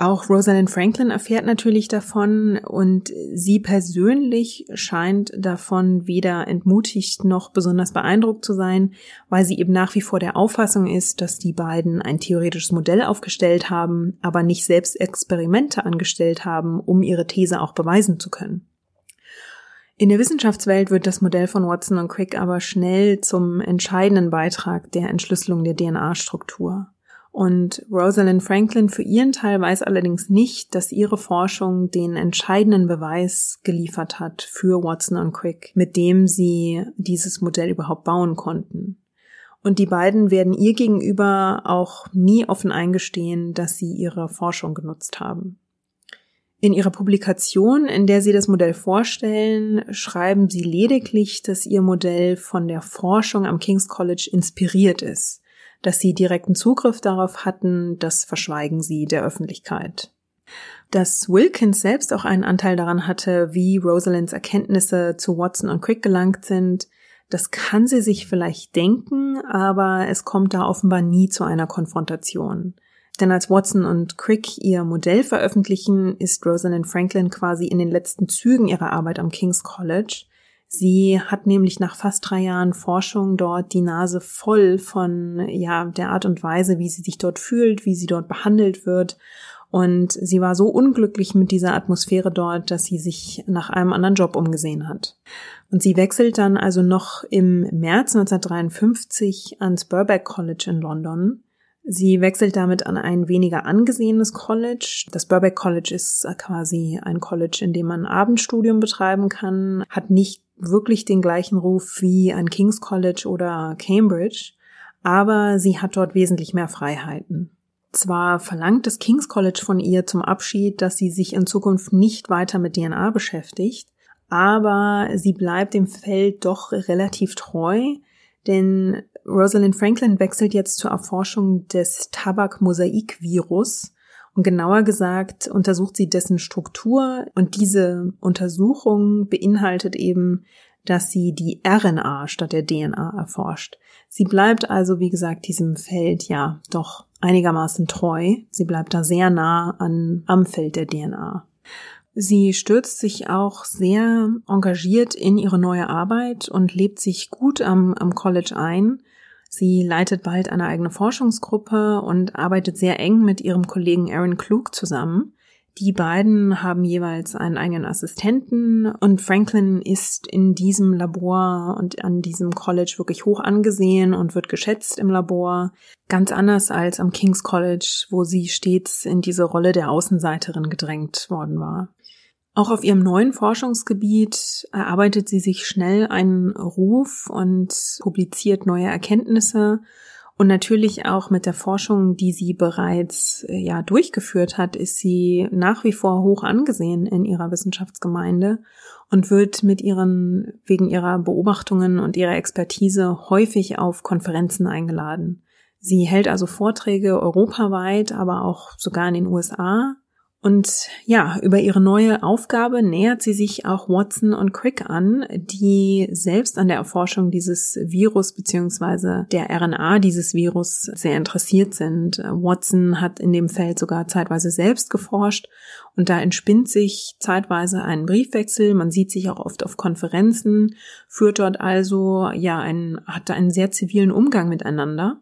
Auch Rosalind Franklin erfährt natürlich davon und sie persönlich scheint davon weder entmutigt noch besonders beeindruckt zu sein, weil sie eben nach wie vor der Auffassung ist, dass die beiden ein theoretisches Modell aufgestellt haben, aber nicht selbst Experimente angestellt haben, um ihre These auch beweisen zu können. In der Wissenschaftswelt wird das Modell von Watson und Crick aber schnell zum entscheidenden Beitrag der Entschlüsselung der D N A-Struktur. Und Rosalind Franklin für ihren Teil weiß allerdings nicht, dass ihre Forschung den entscheidenden Beweis geliefert hat für Watson und Crick, mit dem sie dieses Modell überhaupt bauen konnten. Und die beiden werden ihr gegenüber auch nie offen eingestehen, dass sie ihre Forschung genutzt haben. In ihrer Publikation, in der sie das Modell vorstellen, schreiben sie lediglich, dass ihr Modell von der Forschung am King's College inspiriert ist. Dass sie direkten Zugriff darauf hatten, das verschweigen sie der Öffentlichkeit. Dass Wilkins selbst auch einen Anteil daran hatte, wie Rosalinds Erkenntnisse zu Watson und Crick gelangt sind, das kann sie sich vielleicht denken, aber es kommt da offenbar nie zu einer Konfrontation. Denn als Watson und Crick ihr Modell veröffentlichen, ist Rosalind Franklin quasi in den letzten Zügen ihrer Arbeit am King's College. Sie hat nämlich nach fast drei Jahren Forschung dort die Nase voll von ja der Art und Weise, wie sie sich dort fühlt, wie sie dort behandelt wird. Und sie war so unglücklich mit dieser Atmosphäre dort, dass sie sich nach einem anderen Job umgesehen hat. Und sie wechselt dann also noch im März neunzehnhundertdreiundfünfzig ans Birkbeck College in London. Sie wechselt damit an ein weniger angesehenes College. Das Birkbeck College ist quasi ein College, in dem man ein Abendstudium betreiben kann, hat nicht wirklich den gleichen Ruf wie an King's College oder Cambridge, aber sie hat dort wesentlich mehr Freiheiten. Zwar verlangt das King's College von ihr zum Abschied, dass sie sich in Zukunft nicht weiter mit D N A beschäftigt, aber sie bleibt dem Feld doch relativ treu, denn Rosalind Franklin wechselt jetzt zur Erforschung des Tabak-Mosaik-Virus. Und genauer gesagt untersucht sie dessen Struktur und diese Untersuchung beinhaltet eben, dass sie die R N A statt der D N A erforscht. Sie bleibt also, wie gesagt, diesem Feld ja doch einigermaßen treu. Sie bleibt da sehr nah an, am Feld der D N A. Sie stürzt sich auch sehr engagiert in ihre neue Arbeit und lebt sich gut am, am College ein. Sie leitet bald eine eigene Forschungsgruppe und arbeitet sehr eng mit ihrem Kollegen Aaron Klug zusammen. Die beiden haben jeweils einen eigenen Assistenten und Franklin ist in diesem Labor und an diesem College wirklich hoch angesehen und wird geschätzt im Labor. Ganz anders als am King's College, wo sie stets in diese Rolle der Außenseiterin gedrängt worden war. Auch auf ihrem neuen Forschungsgebiet erarbeitet sie sich schnell einen Ruf und publiziert neue Erkenntnisse. Und natürlich auch mit der Forschung, die sie bereits ja durchgeführt hat, ist sie nach wie vor hoch angesehen in ihrer Wissenschaftsgemeinde und wird mit ihren wegen ihrer Beobachtungen und ihrer Expertise häufig auf Konferenzen eingeladen. Sie hält also Vorträge europaweit, aber auch sogar in den U S A. Und ja, über ihre neue Aufgabe nähert sie sich auch Watson und Crick an, die selbst an der Erforschung dieses Virus bzw. der R N A dieses Virus sehr interessiert sind. Watson hat in dem Feld sogar zeitweise selbst geforscht und da entspinnt sich zeitweise ein Briefwechsel. Man sieht sich auch oft auf Konferenzen, führt dort also ja einen, hat einen sehr zivilen Umgang miteinander.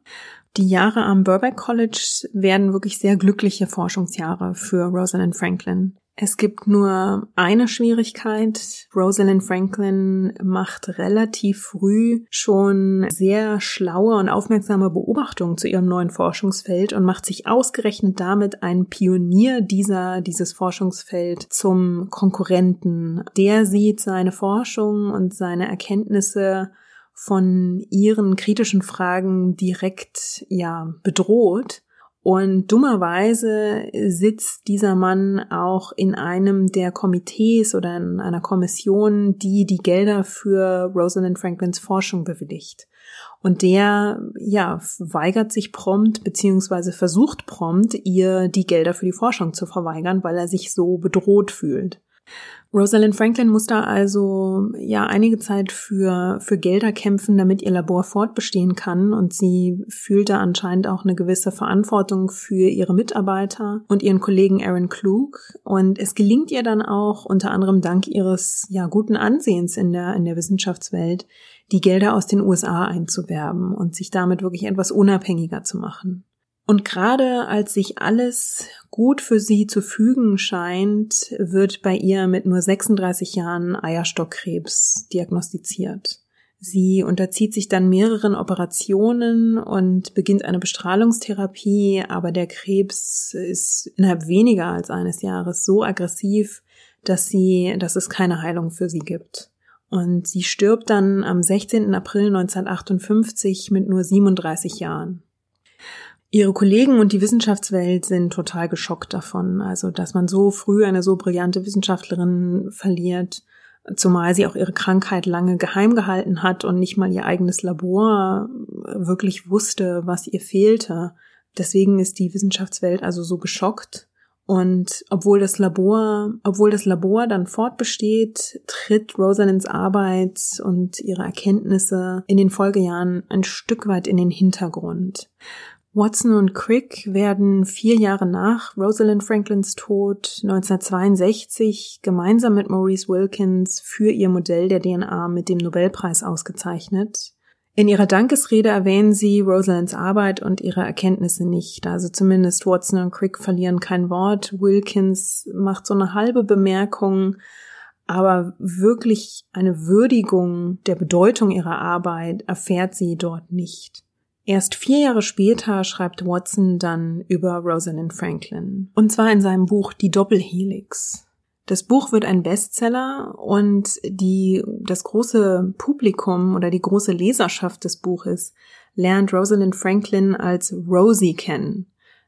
Die Jahre am Birkbeck College werden wirklich sehr glückliche Forschungsjahre für Rosalind Franklin. Es gibt nur eine Schwierigkeit. Rosalind Franklin macht relativ früh schon sehr schlaue und aufmerksame Beobachtungen zu ihrem neuen Forschungsfeld und macht sich ausgerechnet damit einen Pionier dieser, dieses Forschungsfeld zum Konkurrenten. Der sieht seine Forschung und seine Erkenntnisse von ihren kritischen Fragen direkt, ja, bedroht. Und dummerweise sitzt dieser Mann auch in einem der Komitees oder in einer Kommission, die die Gelder für Rosalind Franklins Forschung bewilligt. Und der, ja, weigert sich prompt, beziehungsweise versucht prompt, ihr die Gelder für die Forschung zu verweigern, weil er sich so bedroht fühlt. Rosalind Franklin muss da also ja einige Zeit für für Gelder kämpfen, damit ihr Labor fortbestehen kann, und sie fühlt da anscheinend auch eine gewisse Verantwortung für ihre Mitarbeiter und ihren Kollegen Aaron Klug, und es gelingt ihr dann auch unter anderem dank ihres ja guten Ansehens in der in der Wissenschaftswelt, die Gelder aus den U S A einzuwerben und sich damit wirklich etwas unabhängiger zu machen. Und gerade als sich alles gut für sie zu fügen scheint, wird bei ihr mit nur sechsunddreißig Jahren Eierstockkrebs diagnostiziert. Sie unterzieht sich dann mehreren Operationen und beginnt eine Bestrahlungstherapie, aber der Krebs ist innerhalb weniger als eines Jahres so aggressiv, dass sie, dass es keine Heilung für sie gibt. Und sie stirbt dann am sechzehnten April neunzehnhundertachtundfünfzig mit nur siebenunddreißig Jahren. Ihre Kollegen und die Wissenschaftswelt sind total geschockt davon, also dass man so früh eine so brillante Wissenschaftlerin verliert, zumal sie auch ihre Krankheit lange geheim gehalten hat und nicht mal ihr eigenes Labor wirklich wusste, was ihr fehlte. Deswegen ist die Wissenschaftswelt also so geschockt. Und obwohl das Labor, obwohl das Labor dann fortbesteht, tritt Rosalinds Arbeit und ihre Erkenntnisse in den Folgejahren ein Stück weit in den Hintergrund. Watson und Crick werden vier Jahre nach Rosalind Franklins Tod neunzehnhundertzweiundsechzig gemeinsam mit Maurice Wilkins für ihr Modell der D N A mit dem Nobelpreis ausgezeichnet. In ihrer Dankesrede erwähnen sie Rosalinds Arbeit und ihre Erkenntnisse nicht. Also zumindest Watson und Crick verlieren kein Wort. Wilkins macht so eine halbe Bemerkung, aber wirklich eine Würdigung der Bedeutung ihrer Arbeit erfährt sie dort nicht. Erst vier Jahre später schreibt Watson dann über Rosalind Franklin. Und zwar in seinem Buch Die Doppelhelix. Das Buch wird ein Bestseller und die, das große Publikum oder die große Leserschaft des Buches lernt Rosalind Franklin als Rosie kennen.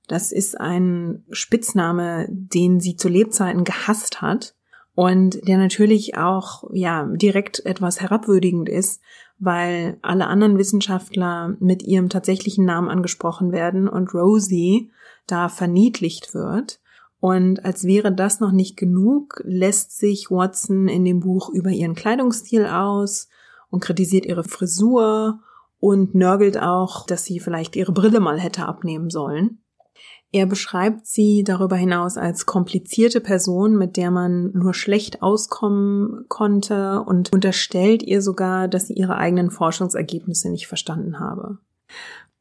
Das ist ein Spitzname, den sie zu Lebzeiten gehasst hat und der natürlich auch, ja, direkt etwas herabwürdigend ist, weil alle anderen Wissenschaftler mit ihrem tatsächlichen Namen angesprochen werden und Rosie da verniedlicht wird. Und als wäre das noch nicht genug, lässt sich Watson in dem Buch über ihren Kleidungsstil aus und kritisiert ihre Frisur und nörgelt auch, dass sie vielleicht ihre Brille mal hätte abnehmen sollen. Er beschreibt sie darüber hinaus als komplizierte Person, mit der man nur schlecht auskommen konnte, und unterstellt ihr sogar, dass sie ihre eigenen Forschungsergebnisse nicht verstanden habe.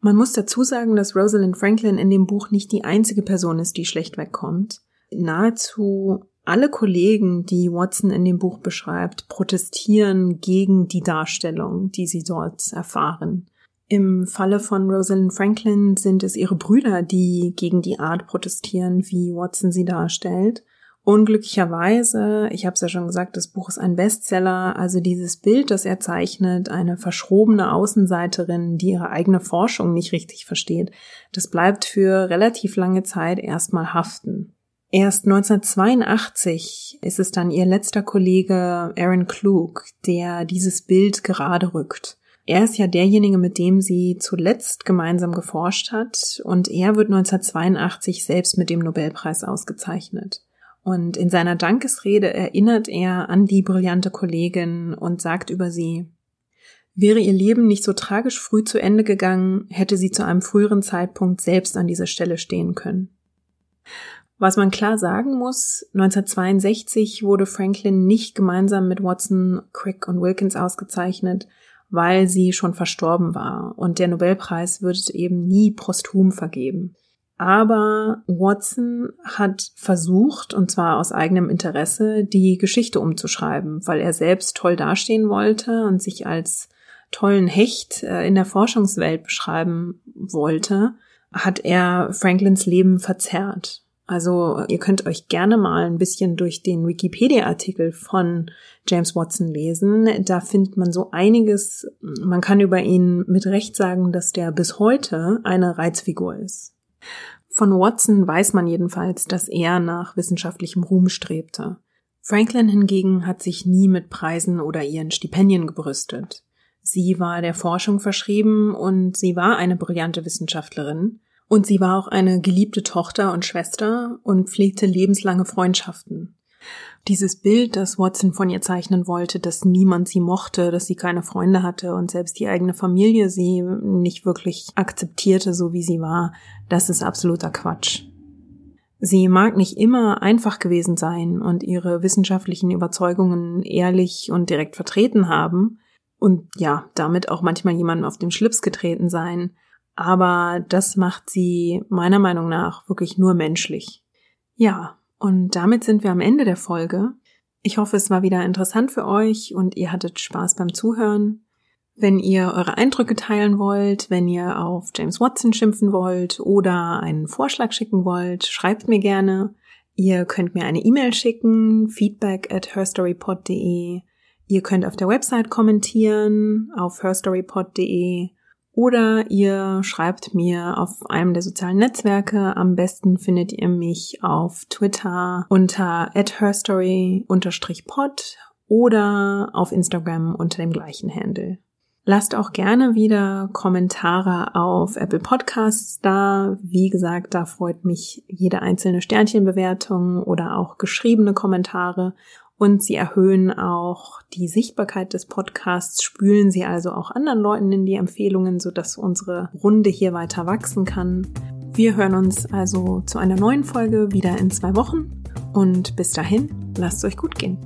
Man muss dazu sagen, dass Rosalind Franklin in dem Buch nicht die einzige Person ist, die schlecht wegkommt. Nahezu alle Kollegen, die Watson in dem Buch beschreibt, protestieren gegen die Darstellung, die sie dort erfahren. Im Falle von Rosalind Franklin sind es ihre Brüder, die gegen die Art protestieren, wie Watson sie darstellt. Unglücklicherweise, ich habe es ja schon gesagt, das Buch ist ein Bestseller, also dieses Bild, das er zeichnet, eine verschrobene Außenseiterin, die ihre eigene Forschung nicht richtig versteht, das bleibt für relativ lange Zeit erstmal haften. Erst neunzehnhundertzweiundachtzig ist es dann ihr letzter Kollege Aaron Klug, der dieses Bild gerade rückt. Er ist ja derjenige, mit dem sie zuletzt gemeinsam geforscht hat, und er wird neunzehnhundertzweiundachtzig selbst mit dem Nobelpreis ausgezeichnet. Und in seiner Dankesrede erinnert er an die brillante Kollegin und sagt über sie: Wäre ihr Leben nicht so tragisch früh zu Ende gegangen, hätte sie zu einem früheren Zeitpunkt selbst an dieser Stelle stehen können. Was man klar sagen muss, neunzehnhundertzweiundsechzig wurde Franklin nicht gemeinsam mit Watson, Crick und Wilkins ausgezeichnet, weil sie schon verstorben war, und der Nobelpreis wird eben nie posthum vergeben. Aber Watson hat versucht, und zwar aus eigenem Interesse, die Geschichte umzuschreiben, weil er selbst toll dastehen wollte und sich als tollen Hecht in der Forschungswelt beschreiben wollte, hat er Franklins Leben verzerrt. Also ihr könnt euch gerne mal ein bisschen durch den Wikipedia-Artikel von James Watson lesen. Da findet man so einiges. Man kann über ihn mit Recht sagen, dass der bis heute eine Reizfigur ist. Von Watson weiß man jedenfalls, dass er nach wissenschaftlichem Ruhm strebte. Franklin hingegen hat sich nie mit Preisen oder ihren Stipendien gebrüstet. Sie war der Forschung verschrieben und sie war eine brillante Wissenschaftlerin. Und sie war auch eine geliebte Tochter und Schwester und pflegte lebenslange Freundschaften. Dieses Bild, das Watson von ihr zeichnen wollte, dass niemand sie mochte, dass sie keine Freunde hatte und selbst die eigene Familie sie nicht wirklich akzeptierte, so wie sie war, das ist absoluter Quatsch. Sie mag nicht immer einfach gewesen sein und ihre wissenschaftlichen Überzeugungen ehrlich und direkt vertreten haben und ja, damit auch manchmal jemandem auf den Schlips getreten sein, aber das macht sie meiner Meinung nach wirklich nur menschlich. Ja, und damit sind wir am Ende der Folge. Ich hoffe, es war wieder interessant für euch und ihr hattet Spaß beim Zuhören. Wenn ihr eure Eindrücke teilen wollt, wenn ihr auf James Watson schimpfen wollt oder einen Vorschlag schicken wollt, schreibt mir gerne. Ihr könnt mir eine E-Mail schicken, feedback at herstorypod punkt de. Ihr könnt auf der Website kommentieren, auf herstorypod punkt de. Oder ihr schreibt mir auf einem der sozialen Netzwerke. Am besten findet ihr mich auf Twitter unter at herstory pod oder auf Instagram unter dem gleichen Handle. Lasst auch gerne wieder Kommentare auf Apple Podcasts da. Wie gesagt, da freut mich jede einzelne Sternchenbewertung oder auch geschriebene Kommentare. Und sie erhöhen auch die Sichtbarkeit des Podcasts, spülen sie also auch anderen Leuten in die Empfehlungen, sodass unsere Runde hier weiter wachsen kann. Wir hören uns also zu einer neuen Folge wieder in zwei Wochen. Und bis dahin, lasst es euch gut gehen.